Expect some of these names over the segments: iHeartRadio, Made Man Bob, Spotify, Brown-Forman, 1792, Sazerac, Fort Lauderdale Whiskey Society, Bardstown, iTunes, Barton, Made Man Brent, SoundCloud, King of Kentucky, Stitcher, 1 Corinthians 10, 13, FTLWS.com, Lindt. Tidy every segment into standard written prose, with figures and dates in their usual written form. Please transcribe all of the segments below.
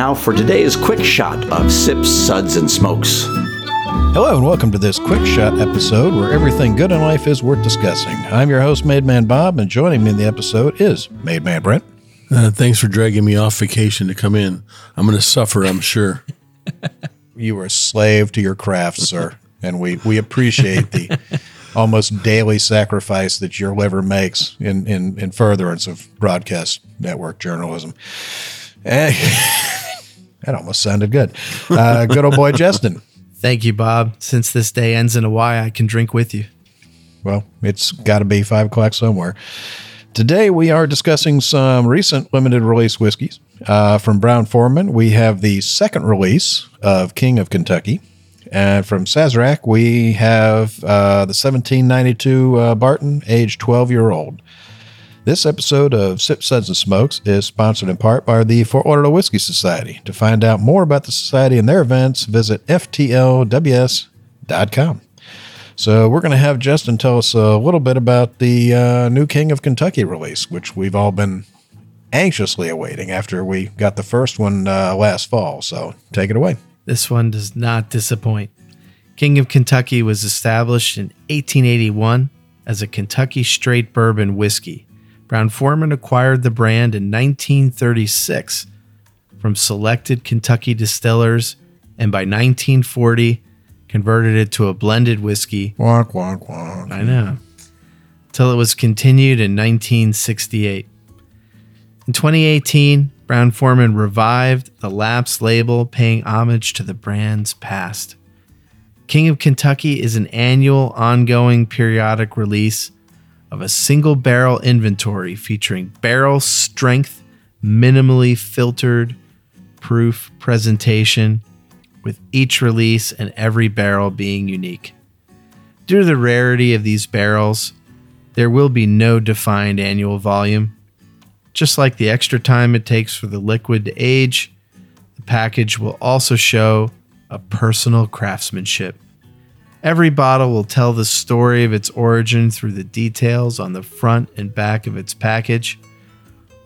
Now for today's quick shot of Sips, Suds, and Smokes. Hello and welcome to this Quick Shot episode where everything good in life is worth discussing. I'm your host, Made Man Bob, and joining me in the episode is Made Man Brent. Thanks for dragging me off vacation to come in. I'm going to suffer, I'm sure. You were a slave to your craft, sir, and we appreciate the almost daily sacrifice that your liver makes in furtherance of broadcast network journalism. That almost sounded good. Good old boy, Justin. Thank you, Bob. Since this day ends in a Y, I can drink with you. Well, it's got to be 5 o'clock somewhere. Today, we are discussing some recent limited release whiskeys. From Brown-Forman, we have the second release of King of Kentucky. And from Sazerac, we have the 1792 Barton, age 12-year-old. This episode of Sip, Suds, and Smokes is sponsored in part by the Fort Lauderdale Whiskey Society. To find out more about the society and their events, visit FTLWS.com. So we're going to have Justin tell us a little bit about the new King of Kentucky release, which we've all been anxiously awaiting after we got the first one last fall. So take it away. This one does not disappoint. King of Kentucky was established in 1881 as a Kentucky straight bourbon whiskey. Brown-Forman acquired the brand in 1936 from selected Kentucky distillers, and by 1940, converted it to a blended whiskey. Wonk, wonk, wonk. I know. Till it was continued in 1968. In 2018, Brown-Forman revived the lapsed label, paying homage to the brand's past. King of Kentucky is an annual, ongoing, periodic release of a single barrel inventory featuring barrel strength, minimally filtered proof presentation, with each release and every barrel being unique. Due to the rarity of these barrels, there will be no defined annual volume. Just like the extra time it takes for the liquid to age, the package will also show a personal craftsmanship. Every bottle will tell the story of its origin through the details on the front and back of its package.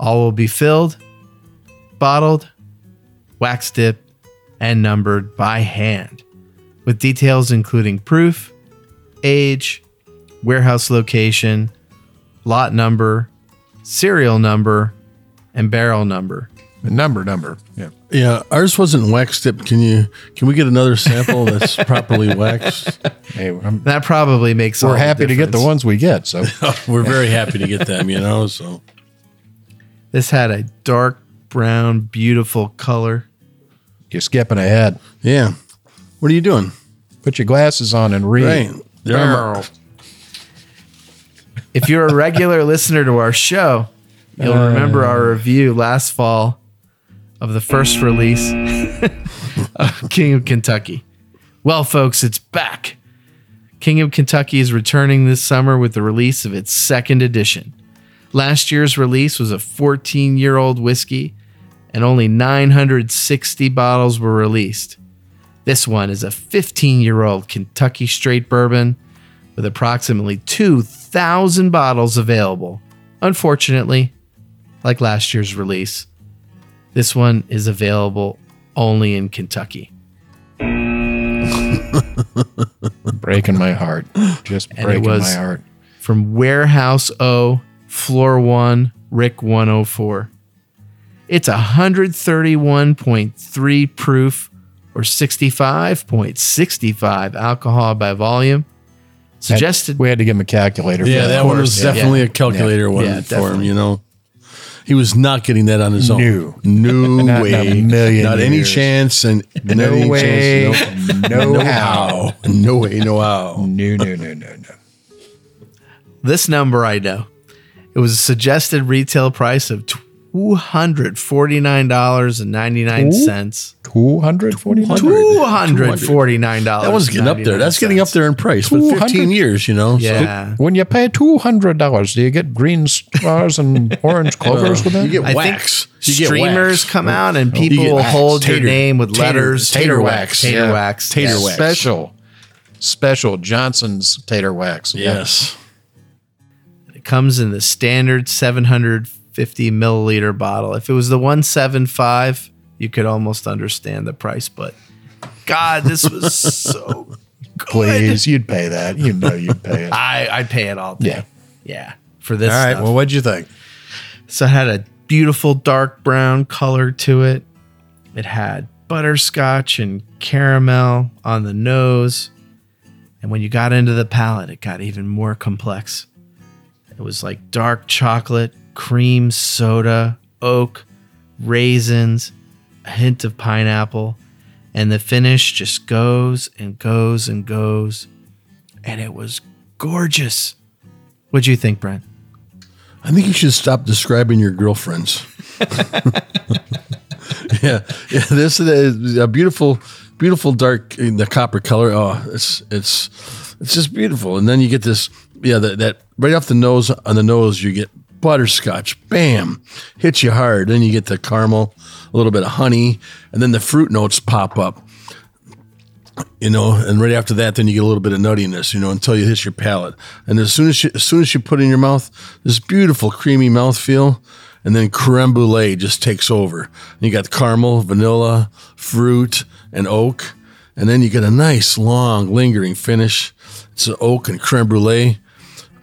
All will be filled, bottled, wax dipped, and numbered by hand, with details including proof, age, warehouse location, lot number, serial number, and barrel number. Number. Yeah. Ours wasn't wax dipped. Can we get another sample that's properly waxed? Hey, that probably makes. We're happy to get the ones we get. So we're very happy to get them. So this had a dark brown, beautiful color. You're skipping ahead. Yeah. What are you doing? Put your glasses on and read. Right. Barrel. If you're a regular listener to our show, you'll remember our review last fall of the first release of King of Kentucky. Well, folks, it's back. King of Kentucky is returning this summer with the release of its second edition. Last year's release was a 14-year-old whiskey, and only 960 bottles were released. This one is a 15-year-old Kentucky straight bourbon with approximately 2,000 bottles available. Unfortunately, like last year's release, this one is available only in Kentucky. Breaking my heart. Just breaking my heart. From Warehouse O, Floor 1, Rick 104. It's 131.3 proof or 65.65 alcohol by volume. Suggested. We had to give him a calculator. Yeah, that one was definitely a calculator one for him, He was not getting that on his own. No way. Not any chance. And no way. No how. No way. No how. No. This number I know. It was a suggested retail price of $249.99. $249. That one's getting up there. That's getting up there in price. But 15 years, Yeah. So. When you pay $200, do you get green stars and orange clovers with that? You get wax. Streamers come out and people hold your name with letters. Tater wax. Tater wax. Tater wax. Special Johnson's tater wax. Yes. It comes in the standard 750 milliliter bottle. If it was the 175 you could almost understand the price, but God, this was so good. Please, you'd pay that. You know you'd pay it. I'd pay it all day. Yeah. For this. All right. Stuff. Well, what'd you think? So it had a beautiful dark brown color to it. It had butterscotch and caramel on the nose. And when you got into the palate, it got even more complex. It was like dark chocolate, cream soda, oak, raisins, a hint of pineapple. And the finish just goes and goes and goes. And it was gorgeous. What'd you think, Brent? I think you should stop describing your girlfriends. Yeah. This is a beautiful dark in the copper color. Oh, it's just beautiful. And then you get this, that right off the nose, on the nose, you get butterscotch, bam, hits you hard. Then you get the caramel, a little bit of honey, and then the fruit notes pop up, and right after that, then you get a little bit of nuttiness, until you hit your palate. And as soon as you put it in your mouth, this beautiful creamy mouthfeel, and then creme brulee just takes over. And you got caramel, vanilla, fruit, and oak, and then you get a nice, long, lingering finish. It's an oak and creme brulee.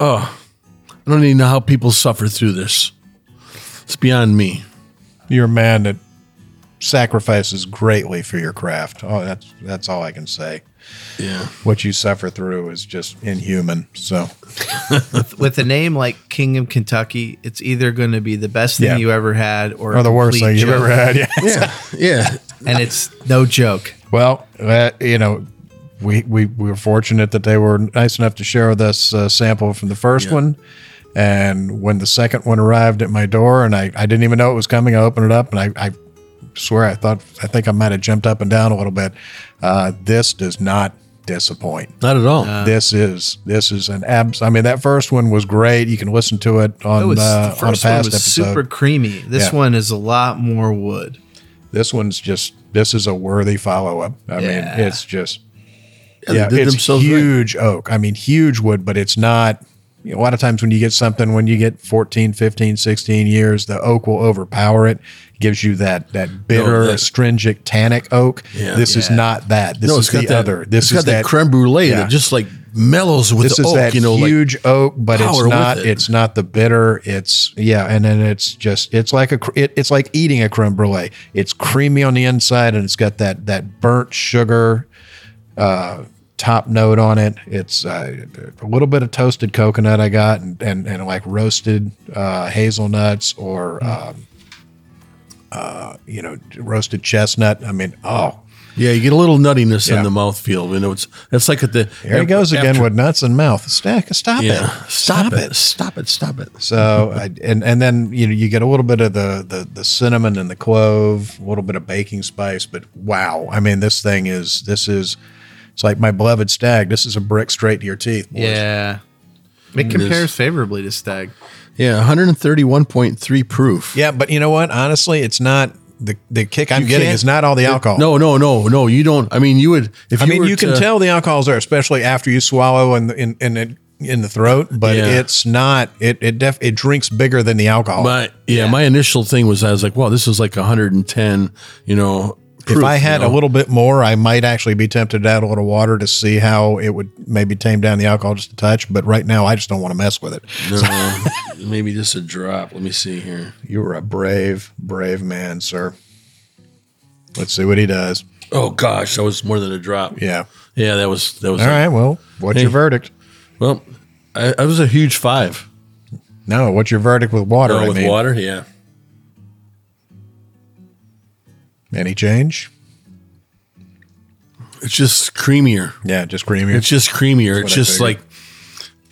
Oh, I don't even know how people suffer through this. It's beyond me. You're a man that sacrifices greatly for your craft. Oh, that's all I can say. Yeah. What you suffer through is just inhuman. So with a name like King of Kentucky, it's either going to be the best thing you ever had or the worst thing you've ever had. Yeah. And it's no joke. Well, we were fortunate that they were nice enough to share with us a sample from the first one. And when the second one arrived at my door, and I didn't even know it was coming, I opened it up, and I swear I think I might have jumped up and down a little bit. This does not disappoint. Not at all. This is an that first one was great. You can listen to it on a past episode. Super creamy. This one is a lot more wood. This is a worthy follow-up. I mean, it's just, it's huge oak. I mean, huge wood, but it's not. A lot of times when you get 14, 15, 16 years, the oak will overpower it. It gives you that bitter, astringent, tannic oak. Yeah. This is not that. This is the other. It's got that creme brulee that just like mellows with the oak. This is that huge oak, but it's not the bitter. It's like eating a creme brulee. It's creamy on the inside, and it's got that burnt sugar top note on it. It's a little bit of toasted coconut I got, and like roasted hazelnuts or roasted chestnut. I mean, you get a little nuttiness in the mouthfeel. It's like at the there he goes again with nuts and mouth. Stop it! So and then you get a little bit of the cinnamon and the clove, a little bit of baking spice. But wow, I mean, this is. It's like my beloved Stag. This is a brick straight to your teeth, boys. Yeah. It compares favorably to Stag. Yeah, 131.3 proof. Yeah, but you know what? Honestly, it's not the kick I'm getting. It's not all the alcohol. No. You don't. I mean, you would. You can tell the alcohol's there, especially after you swallow in the throat, but it's not. It drinks bigger than the alcohol. But my initial thing was I was like, wow, this is like 110. Proof, if I had a little bit more, I might actually be tempted to add a little water to see how it would maybe tame down the alcohol just a touch. But right now, I just don't want to mess with it. No, maybe just a drop. Let me see here. You were a brave, brave man, sir. Let's see what he does. Oh, gosh. That was more than a drop. Yeah, that was. All right. Well, what's your verdict? Well, I was a huge 5. No, what's your verdict with water? Water, yeah. Any change? It's just creamier. Yeah, just creamier. It's just like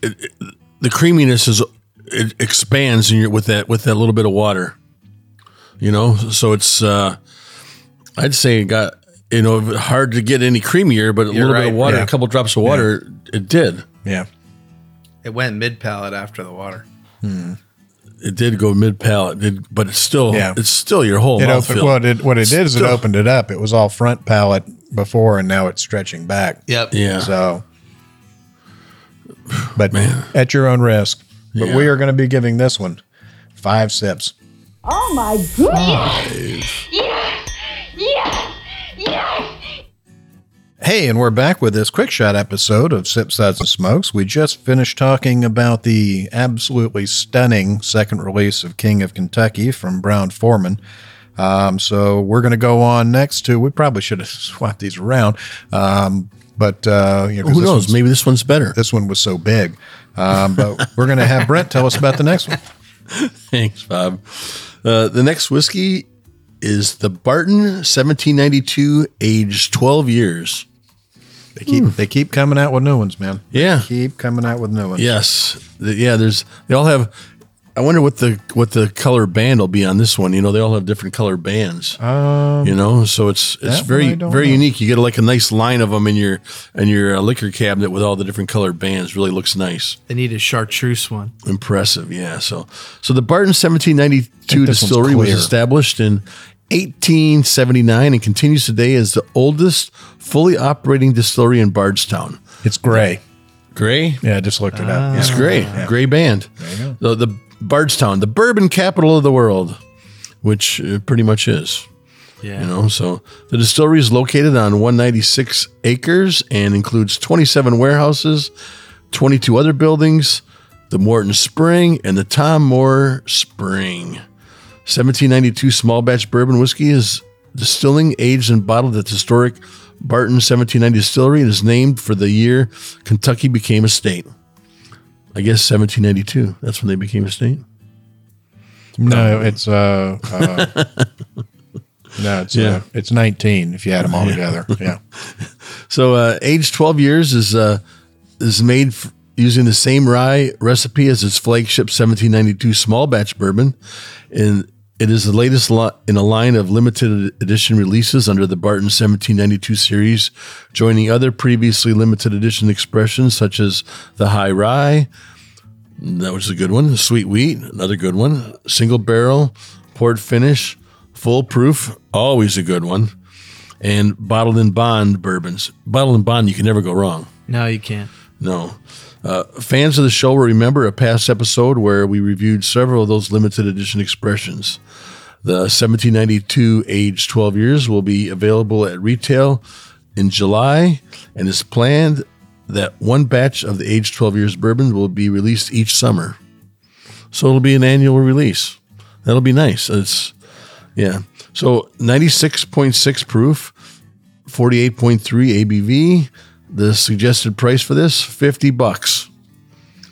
the creaminess it expands in with that little bit of water. So it's I'd say it got hard to get any creamier, but a little bit of water, a couple drops of water, it did. Yeah, it went mid palate after the water. Hmm. It did go mid palate, but it's still your whole mouthfeel. What it did is it opened it up. It was all front palate before, and now it's stretching back. Yep. Yeah. So, but man, at your own risk. But we are going to be giving this one 5 sips. Oh my goodness! 5. Yeah. Hey, and we're back with this quick shot episode of Sip Sides and Smokes. We just finished talking about the absolutely stunning second release of King of Kentucky from Brown-Forman. So we're going to go on next to, we probably should have swapped these around. But who knows? Maybe this one's better. This one was so big. But we're going to have Brent tell us about the next one. Thanks, Bob. The next whiskey is the Barton 1792, aged 12 years. They keep coming out with new ones, man. Yeah. They keep coming out with new ones. Yes. They all have, I wonder what the color band will be on this one. You know, they all have different color bands, so it's very, very unique. You get like a nice line of them in your liquor cabinet with all the different color bands. Really looks nice. They need a chartreuse one. Impressive. Yeah. So the Barton 1792 distillery was established in 1879 and continues today as the oldest fully operating distillery in Bardstown. It's gray. Gray? Yeah, I just looked it up. Yeah. It's gray. Yeah. Gray band. There you go. The Bardstown, the bourbon capital of the world, which it pretty much is. Yeah. So the distillery is located on 196 acres and includes 27 warehouses, 22 other buildings, the Morton Spring, and the Tom Moore Spring. 1792 small batch bourbon whiskey is distilling, aged, and bottled at the historic Barton 1790 distillery and is named for the year Kentucky became a state. I guess 1792. That's when they became a state. No, it's it's 19 if you add them all together. Yeah. So aged 12 years is made using the same rye recipe as its flagship 1792 small batch bourbon, and it is the latest in a line of limited edition releases under the Barton 1792 series, joining other previously limited edition expressions such as the High Rye, that was a good one, the Sweet Wheat, another good one, Single Barrel, Port Finish, Full Proof, always a good one, and Bottled in Bond bourbons. Bottled in Bond, you can never go wrong. No, you can't. No. Fans of the show will remember a past episode where we reviewed several of those limited edition expressions. The 1792 aged 12 years will be available at retail in July, and it's planned that one batch of the aged 12 years bourbon will be released each summer. So it'll be an annual release. That'll be nice. So 96.6 proof, 48.3 ABV. The suggested price for this, $50.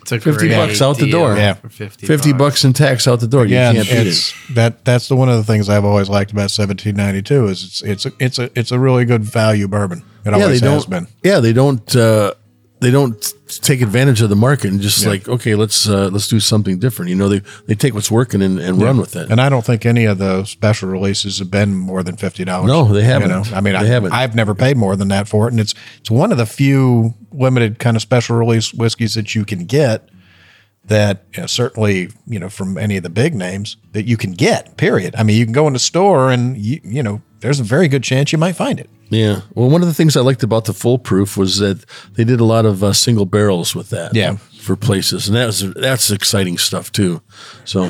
It's like $50 out the door. Yeah, for $50 in tax out the door. Again, you can't beat it. That's the one of the things I've always liked about 1792 is it's a really good value bourbon. It always has been. Yeah, they don't take advantage of the market and just like, okay, let's do something different. They take what's working and run with it. And I don't think any of the special releases have been more than $50. No, they haven't. Haven't. I've never paid more than that for it. And it's one of the few limited kind of special release whiskeys that you can get that certainly, from any of the big names that you can get, period. I mean, you can go in the store and there's a very good chance you might find it. Yeah. Well, one of the things I liked about the Full Proof was that they did a lot of single barrels with that for places. And that's exciting stuff too. So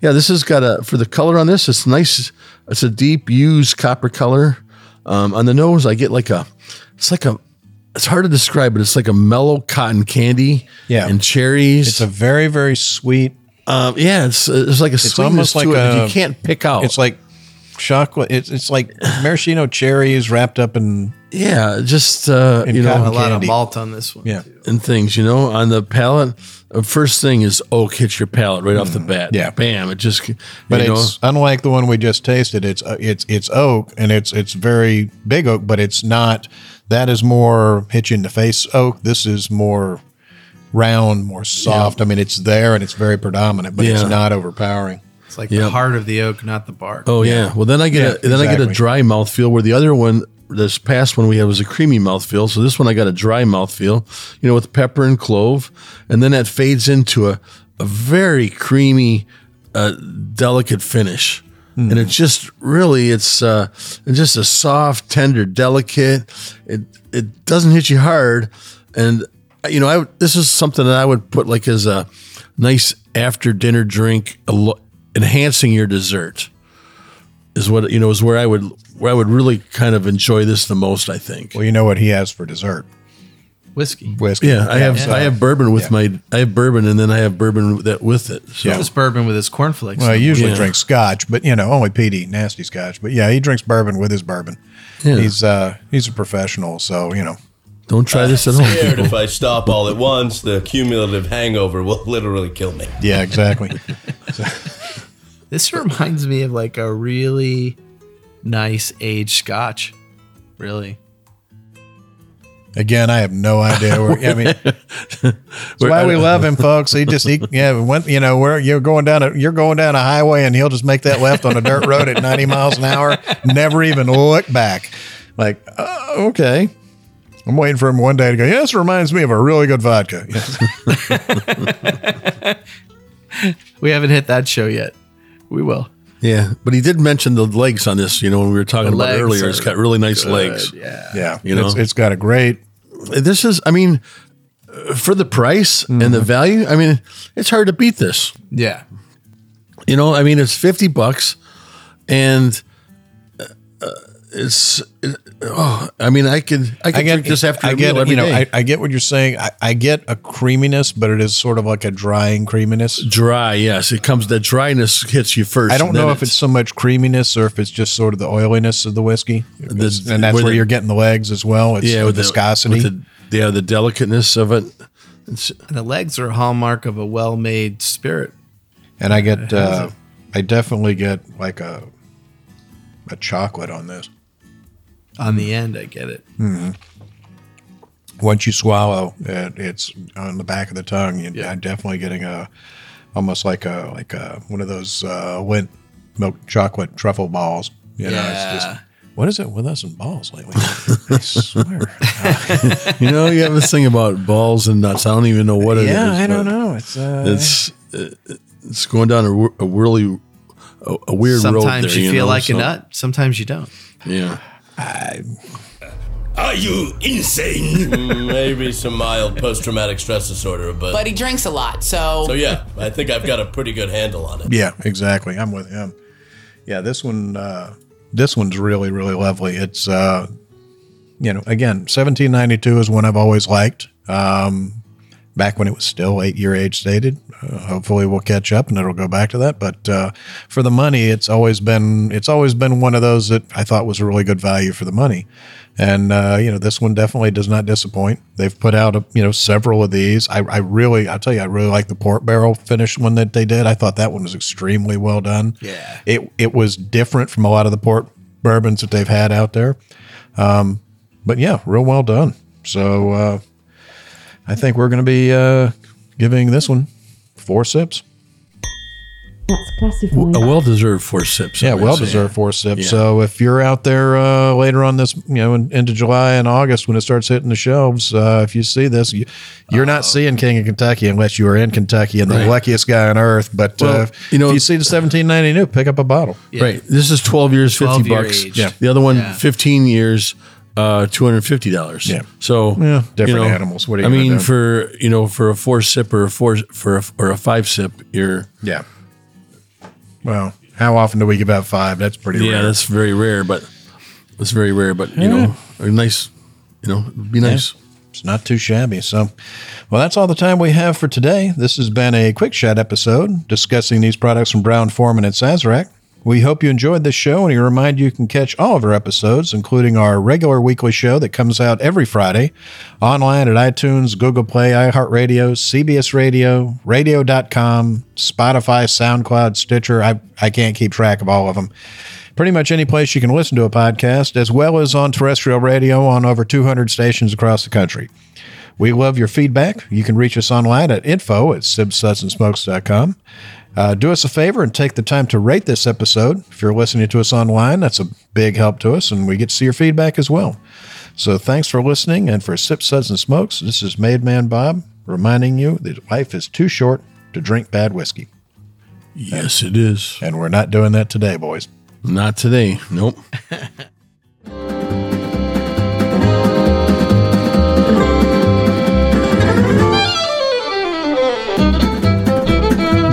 this has got for the color on this, it's nice. It's a deep used copper color. On the nose, I get it's hard to describe, but it's like a mellow cotton candy and cherries. It's a very, very sweet. It's like a sweetness. It's almost like you can't pick out. It's like chocolate. It's like maraschino cherries wrapped up in just a lot of malt on this one too. And things on the palate. First thing is oak hits your palate right off the bat. Yeah, bam! It just it's unlike the one we just tasted. It's oak and it's very big oak, but it's not. That is more hit you in the face oak. This is more round, more soft. I mean, it's there and it's very predominant, but it's not overpowering. It's like the heart of the oak, not the bark. Oh yeah. Well, then I get I get a dry mouthfeel where the other one, this past one we had was a creamy mouthfeel. So this one I got a dry mouthfeel, with pepper and clove, and then that fades into a very creamy, delicate finish. Mm. And it's just a soft, tender, delicate. It doesn't hit you hard, and this is something that I would put like as a nice after dinner drink. Enhancing your dessert. is what, you know, is where I would really kind of enjoy this the most, I think. Well, you know what he has for dessert? Whiskey. Yeah, I have bourbon with I have bourbon with it. So yeah. It's bourbon with his cornflakes. Well, he usually drinks scotch, but only PD, nasty scotch. But yeah, he drinks bourbon with his bourbon. Yeah. He's a professional, so don't try this at home. I'm scared if I stop all at once, the cumulative hangover will literally kill me. Yeah, exactly. This reminds me of like a really nice aged scotch, really. Again, I have no idea. That's why we love him, folks. You're going down a highway, and he'll just make that left on a dirt road at 90 miles an hour, never even look back. Like, okay, I'm waiting for him one day to go, yeah, this reminds me of a really good vodka. We haven't hit that show yet. We will. Yeah, but he did mention the legs on this. When we were talking about it earlier, it's got really nice legs. Yeah. It's got a great. This is, for the price and the value, it's hard to beat this. Yeah. It's $50, and it's. I could drink this after a meal every day. I get what you're saying. I get a creaminess, but it is sort of like a drying creaminess. Dry, yes. The dryness hits you first. I don't know if it's so much creaminess or if it's just sort of the oiliness of the whiskey. And that's where you're getting the legs as well. It's the viscosity. The delicateness of it. The legs are a hallmark of a well-made spirit. And I get, I definitely get like a chocolate on this. On the end, I get it. Mm-hmm. Once you swallow, it's on the back of the tongue. I'm definitely getting almost like one of those Lindt milk chocolate truffle balls. It's just, what is it with us and balls lately? I swear. You have this thing about balls and nuts. I don't even know what it is. Yeah, I don't know. It's going down a weird road. Sometimes you feel like a nut. Sometimes you don't. Yeah. Are you insane? Maybe some mild post-traumatic stress disorder, but he drinks a lot, so yeah, I think I've got a pretty good handle on it. Yeah, exactly. I'm with him. Yeah, this one's really, really lovely. It's again, 1792 is one I've always liked. Back when it was still 8-year age stated. Hopefully we'll catch up and it'll go back to that. But for the money, it's always been one of those that I thought was a really good value for the money. And this one definitely does not disappoint. They've put out several of these. I really like the port barrel finish one that they did. I thought that one was extremely well done. Yeah, it was different from a lot of the port bourbons that they've had out there. But yeah, real well done. So. I think we're going to be giving this one 4 sips. That's classified. A well-deserved 4 sips. Yeah, well-deserved 4 sips. Yeah. So if you're out there later on this, into July and August when it starts hitting the shelves, if you see this, you're not seeing King of Kentucky unless you are in Kentucky and the luckiest guy on earth. But if you see the 1792, pick up a bottle. Yeah. Right. This is 12 years, 50 bucks. Yeah. The other one, 15 years. $250. Yeah. So different animals. What do you do? For a 4 sip or a 5 sip, you're Well, how often do we give out 5? That's pretty rare. Yeah, that's very rare. But a nice. It'd be nice. Yeah. It's not too shabby. So, that's all the time we have for today. This has been a quick shot episode discussing these products from Brown-Forman and Sazerac. We hope you enjoyed this show, and we remind you can catch all of our episodes, including our regular weekly show that comes out every Friday, online at iTunes, Google Play, iHeartRadio, CBS Radio, Radio.com, Spotify, SoundCloud, Stitcher. I can't keep track of all of them. Pretty much any place you can listen to a podcast, as well as on terrestrial radio on over 200 stations across the country. We love your feedback. You can reach us online at info@sibsutsandsmokes.com. Do us a favor and take the time to rate this episode. If you're listening to us online, that's a big help to us, and we get to see your feedback as well. So thanks for listening, and for Sip, Suds, and Smokes, this is Made Man Bob reminding you that life is too short to drink bad whiskey. Yes, it is. And we're not doing that today, boys. Not today. Nope.